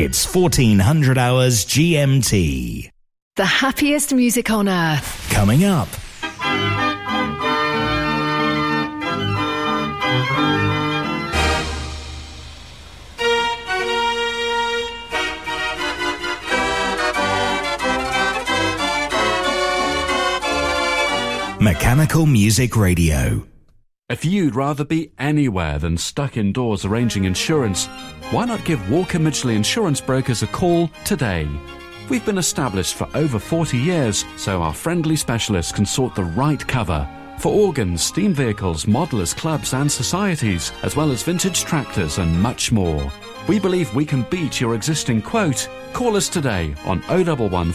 It's 1400 hours GMT. The happiest music on earth. Coming up. Mechanical Music Radio. If you'd rather be anywhere than stuck indoors arranging insurance, why not give Walker Midgley Insurance Brokers a call today? We've been established for over 40 years, so our friendly specialists can sort the right cover for organs, steam vehicles, modelers, clubs and societies, as well as vintage tractors and much more. We believe we can beat your existing quote. Call us today on 0114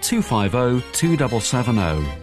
250 2770.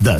The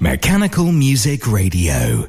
Mechanical Music Radio.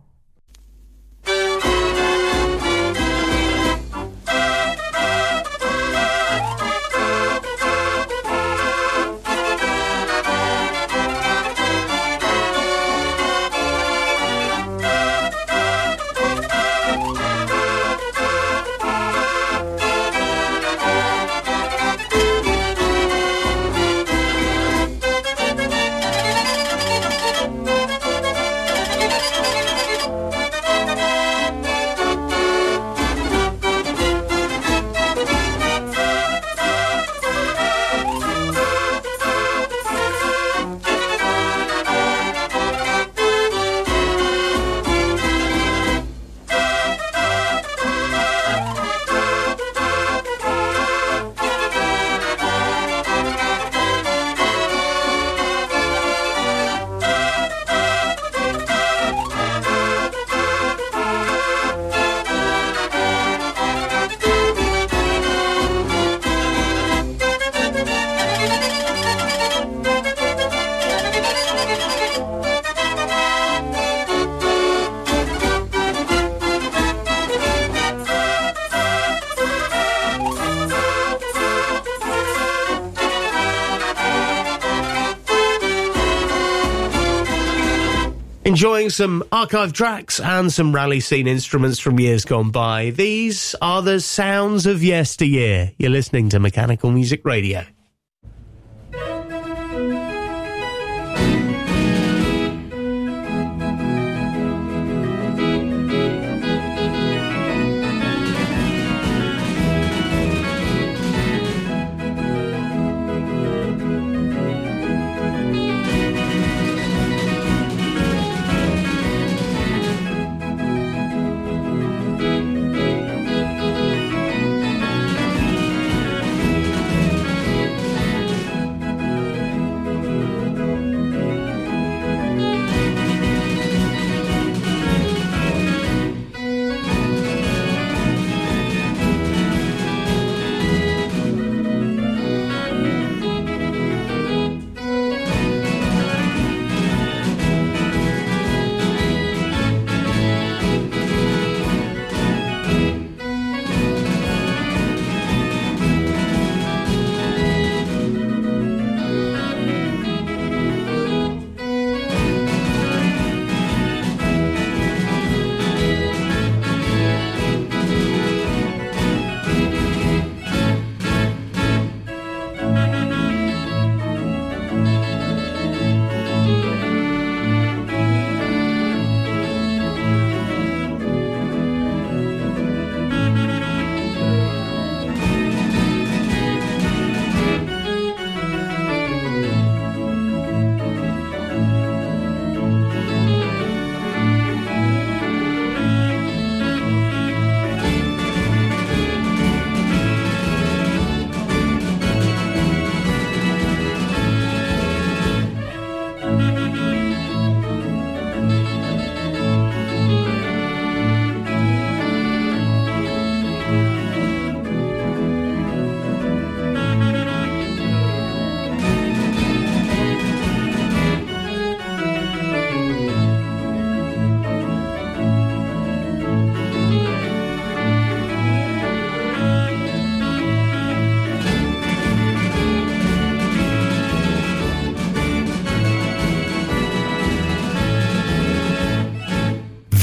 Enjoying some archive tracks and some rally scene instruments from years gone by. These are the sounds of yesteryear. You're listening to Mechanical Music Radio.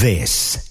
This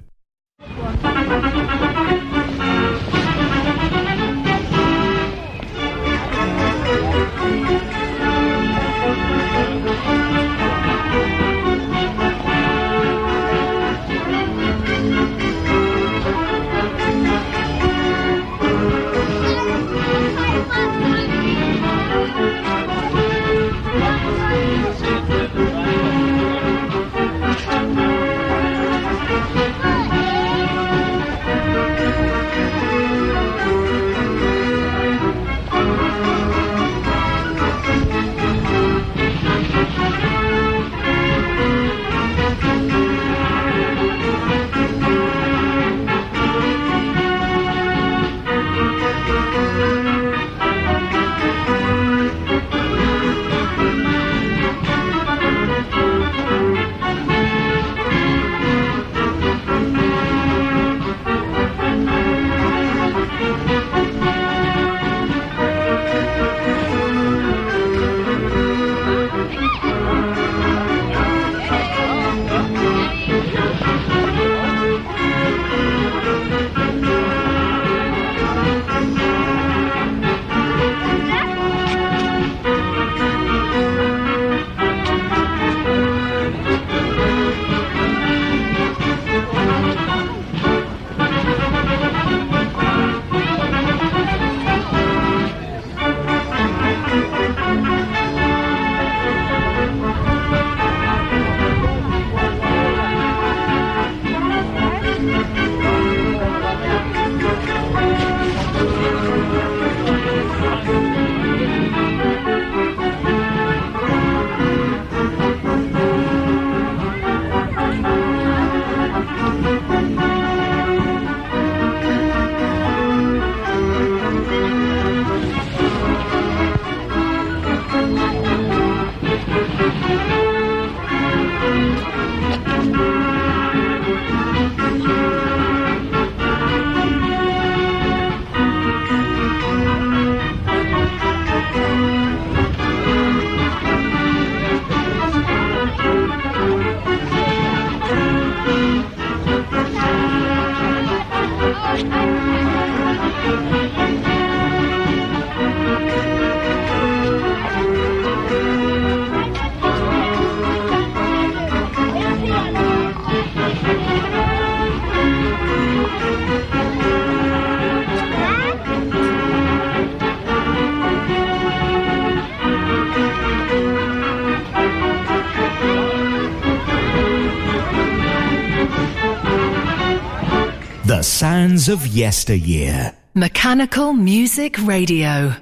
The sounds of yesteryear. Mechanical Music Radio.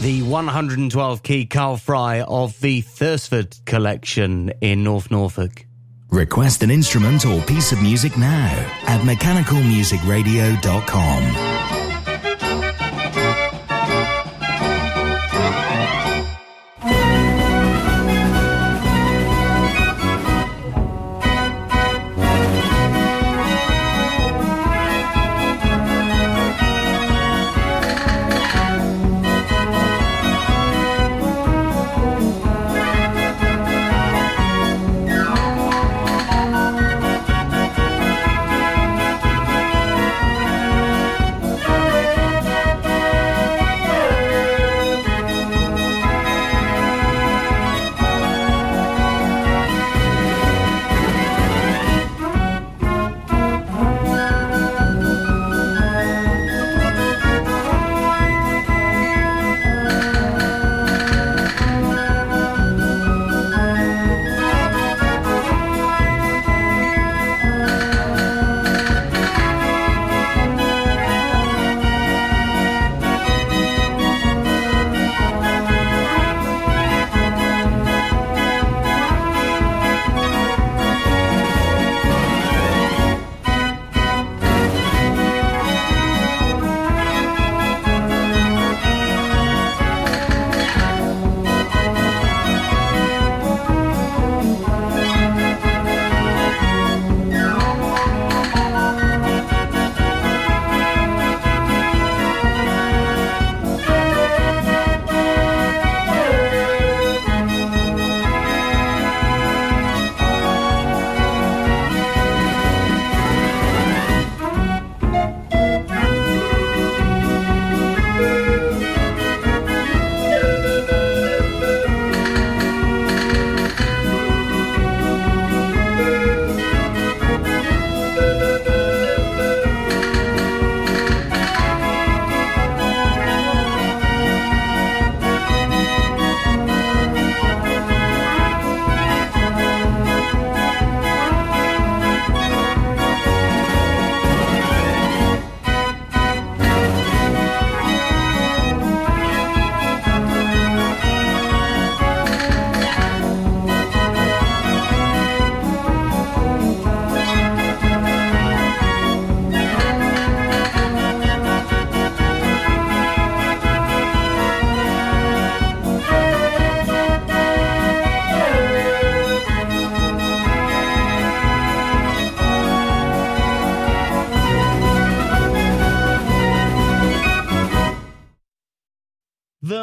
The 112-key Carl Fry of the Thursford collection in North Norfolk. Request an instrument or piece of music now at mechanicalmusicradio.com. The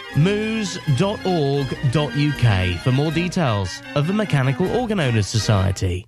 Moose.org.uk for more details of the Mechanical Organ Owners Society.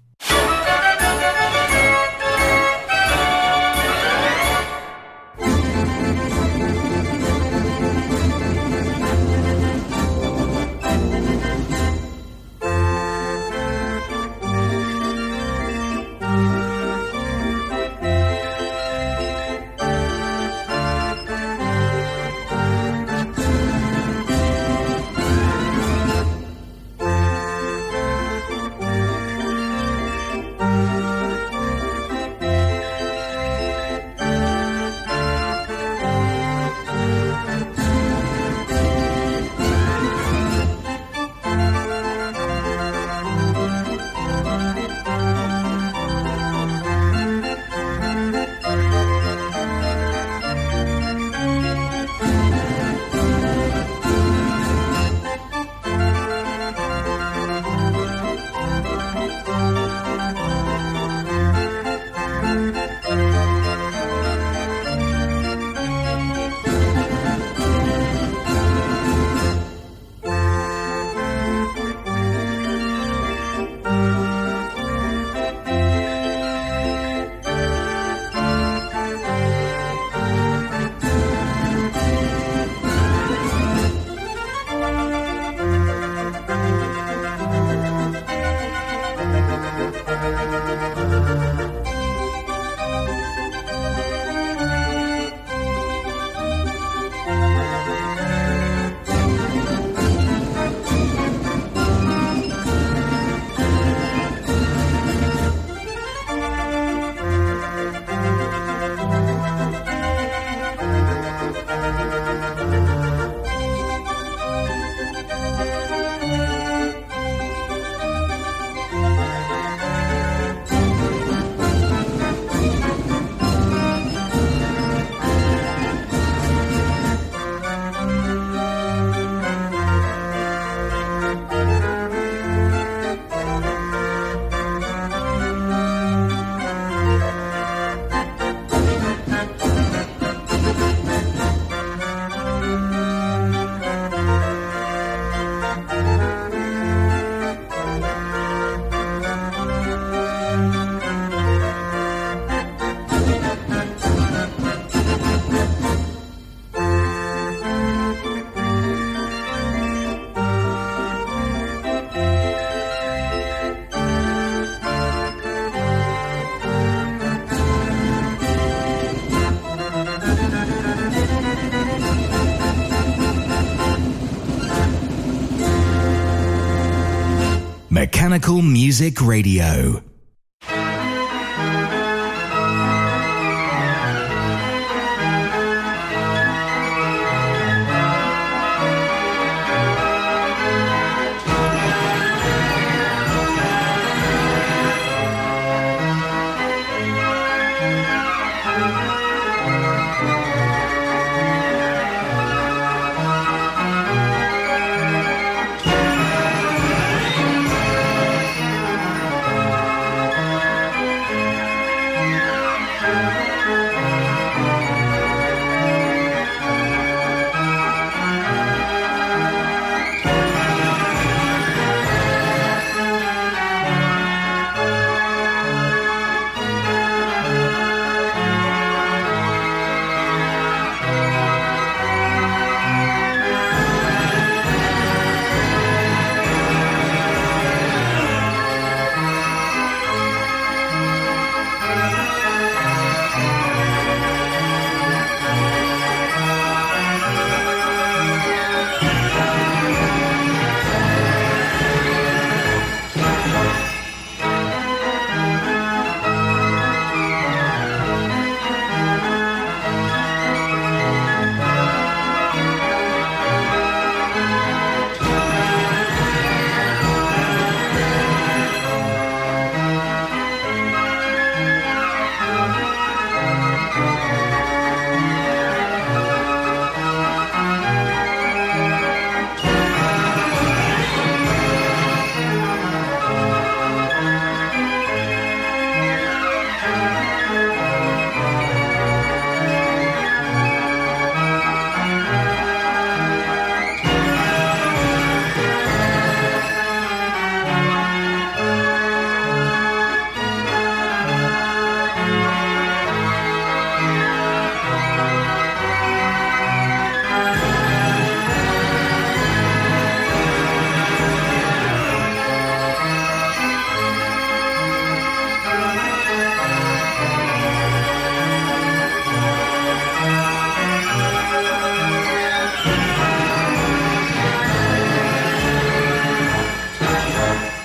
Mechanical Music Radio.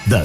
The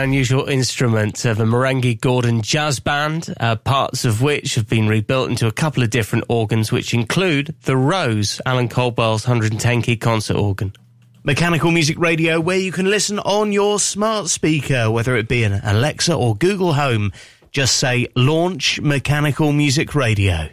Unusual instrument of a Marenghi Gordon jazz band, parts of which have been rebuilt into a couple of different organs, which include the Rose, Alan Coldwell's 110-key concert organ. Mechanical Music Radio, where you can listen on your smart speaker, whether it be an Alexa or Google Home. Just say, launch Mechanical Music Radio.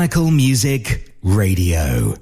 Mechanical Music Radio.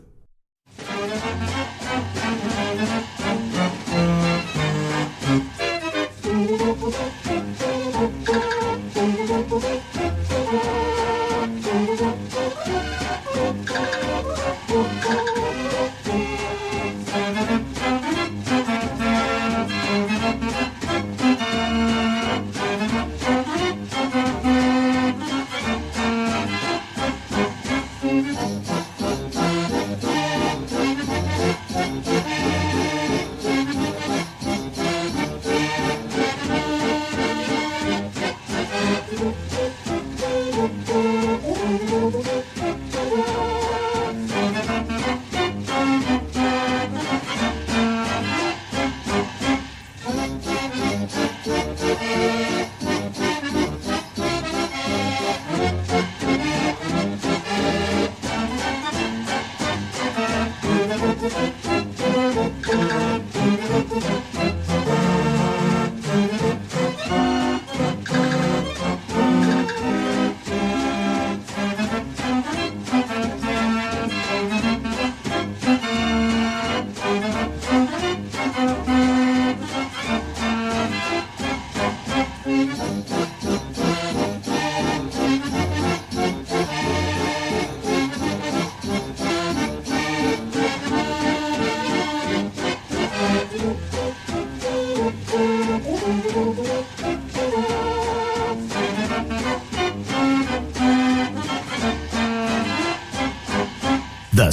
The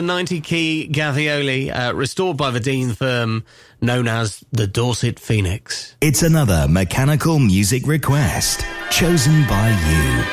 the 90-key Gavioli, restored by the Dean firm, known as the Dorset Phoenix. It's another mechanical music request, chosen by you.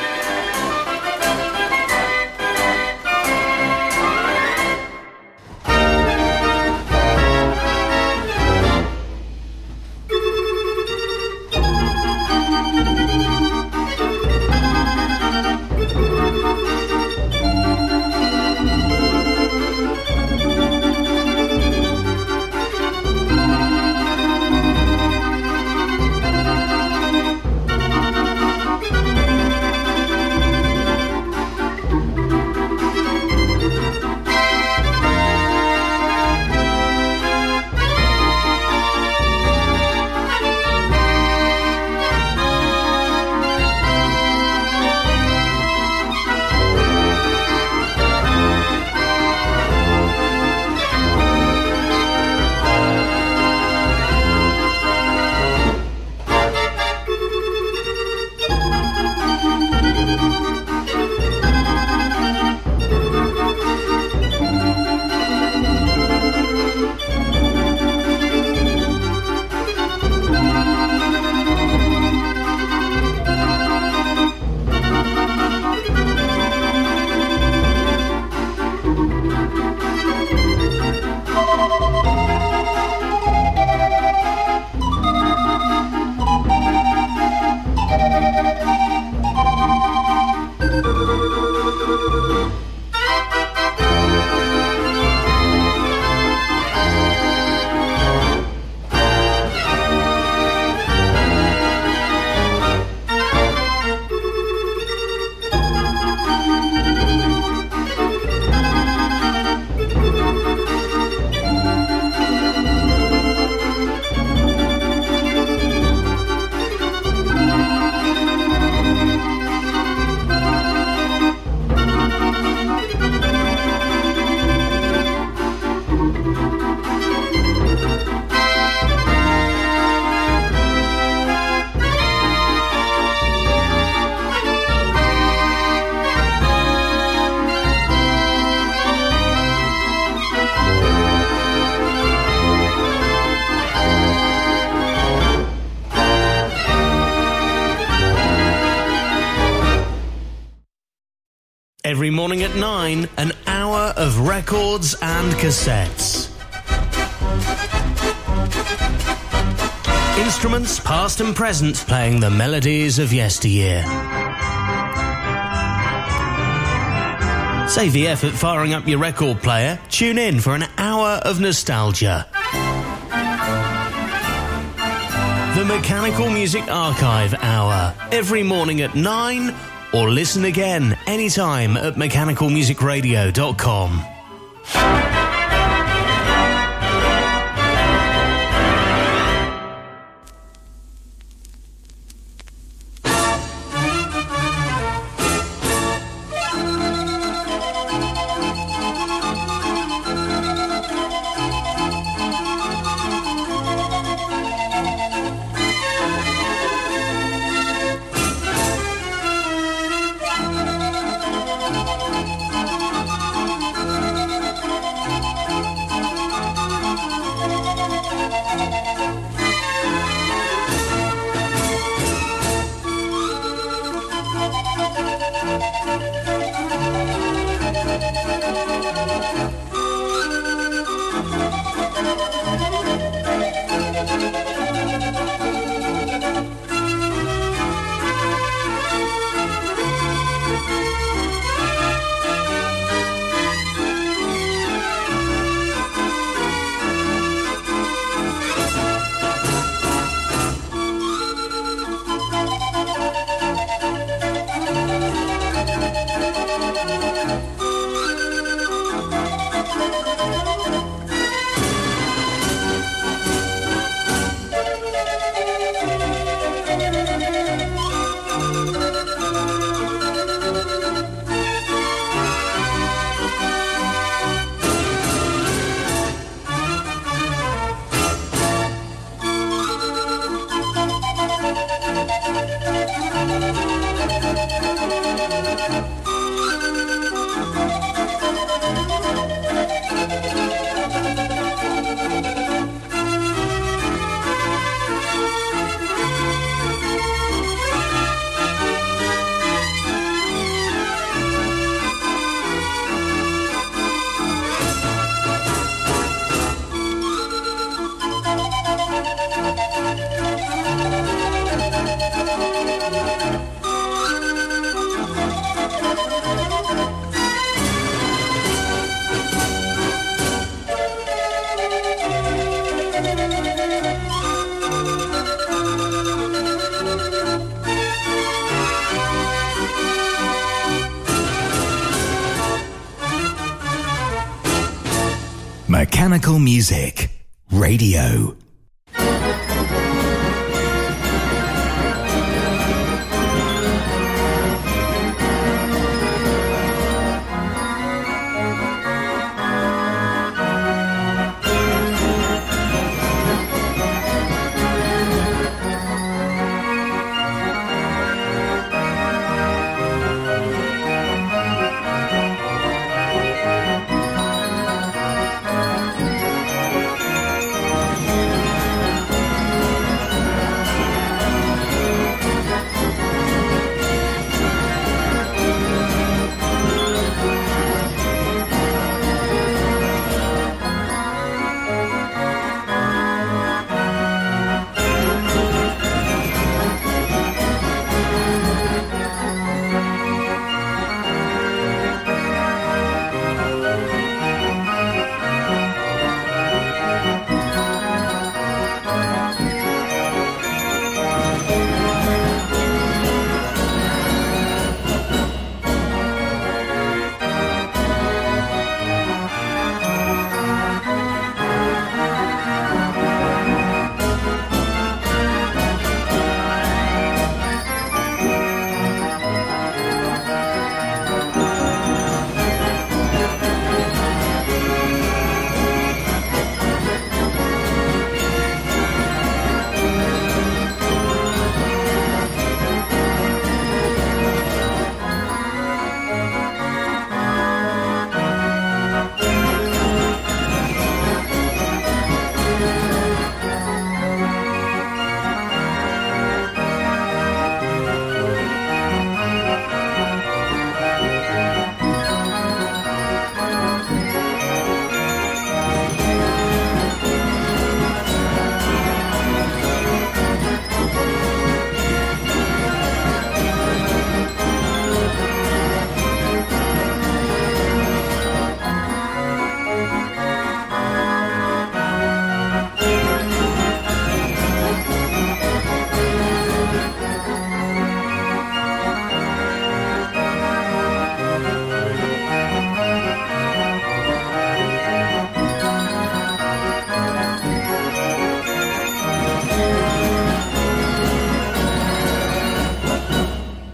Every morning at 9, an hour of records and cassettes. Instruments past and present playing the melodies of yesteryear. Save the effort firing up your record player. Tune in for an hour of nostalgia. The Mechanical Music Archive Hour. Every morning at 9... or listen again anytime at mechanicalmusicradio.com. Mechanical Music Radio.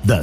The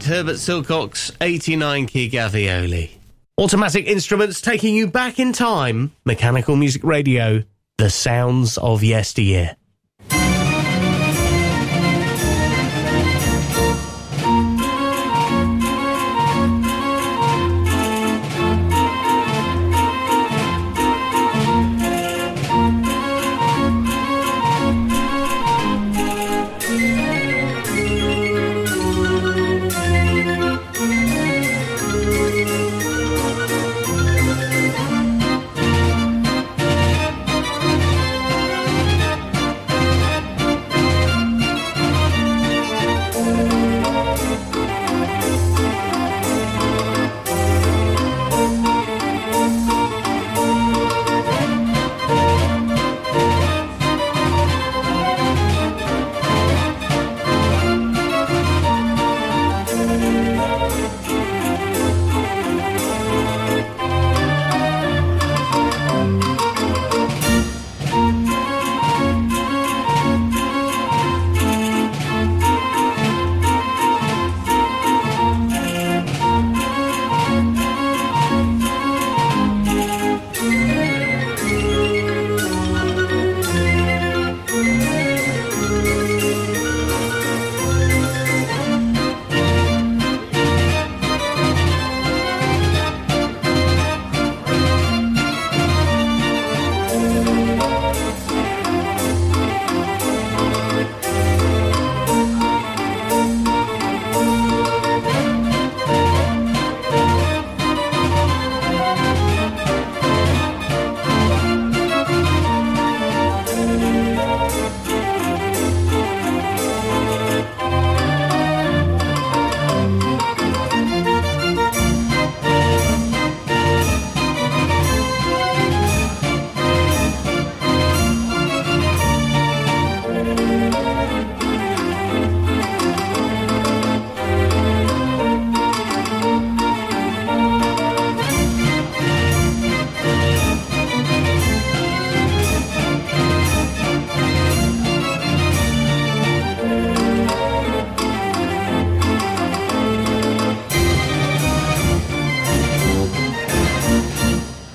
8 Herbert Silcox, 89 key Gavioli. Automatic instruments taking you back in time. Mechanical Music Radio, the sounds of yesteryear.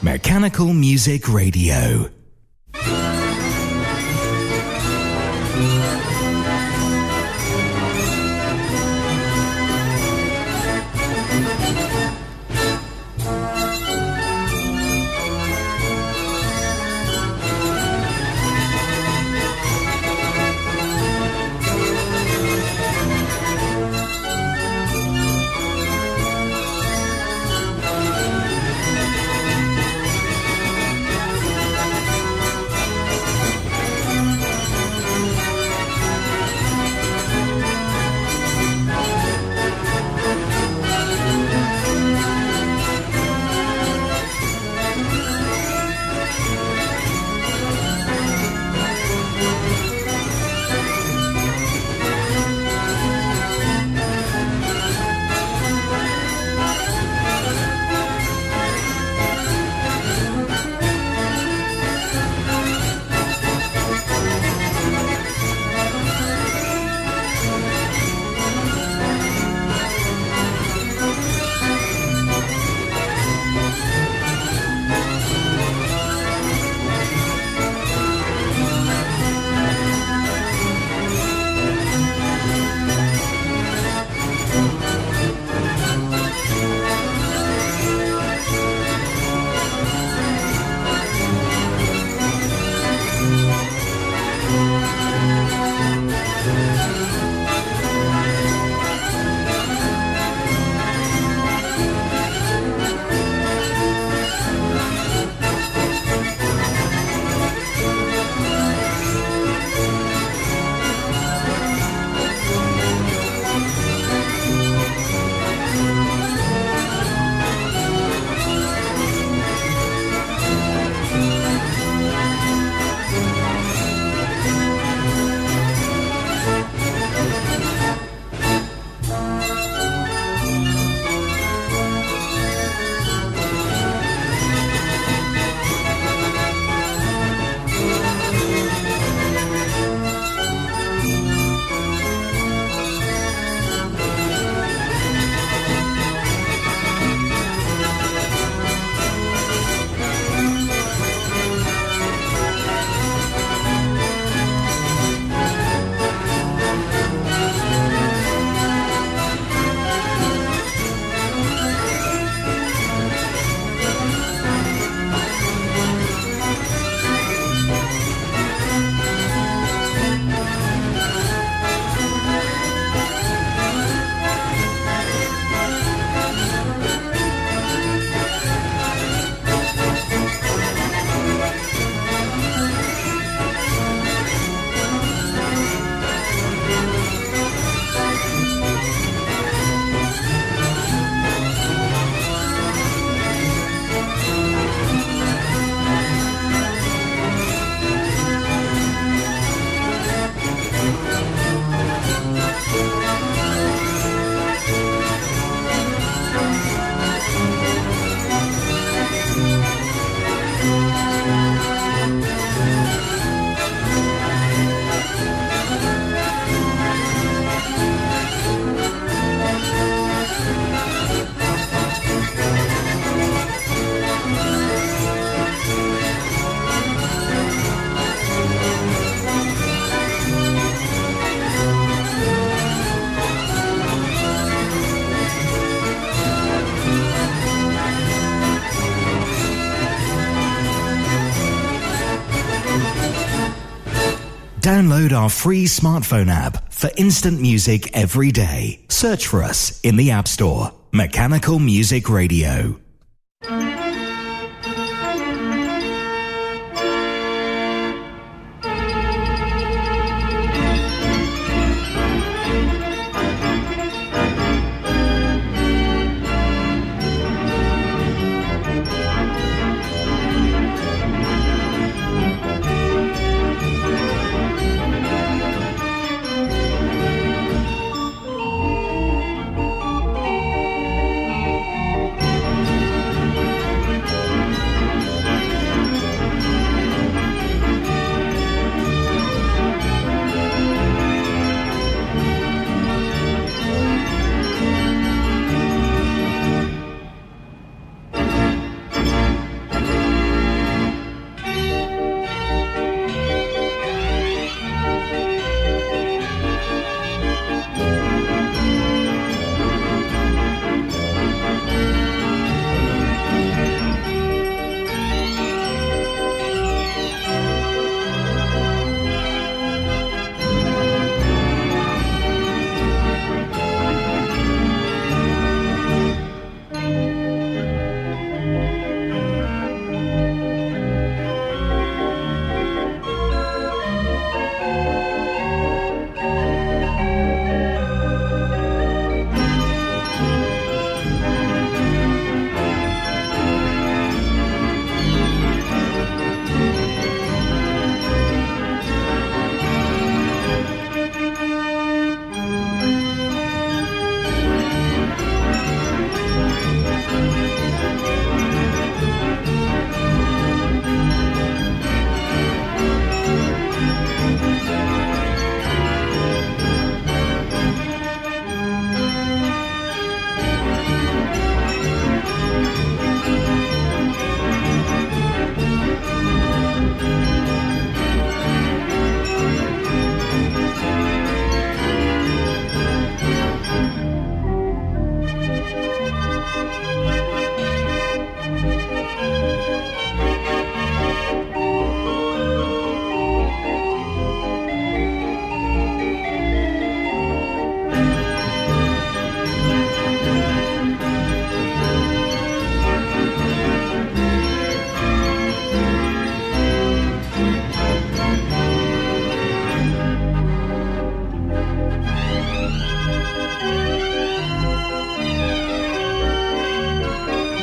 Mechanical Music Radio. download our free smartphone app for instant music every day. Search for us in the App Store. Mechanical Music Radio.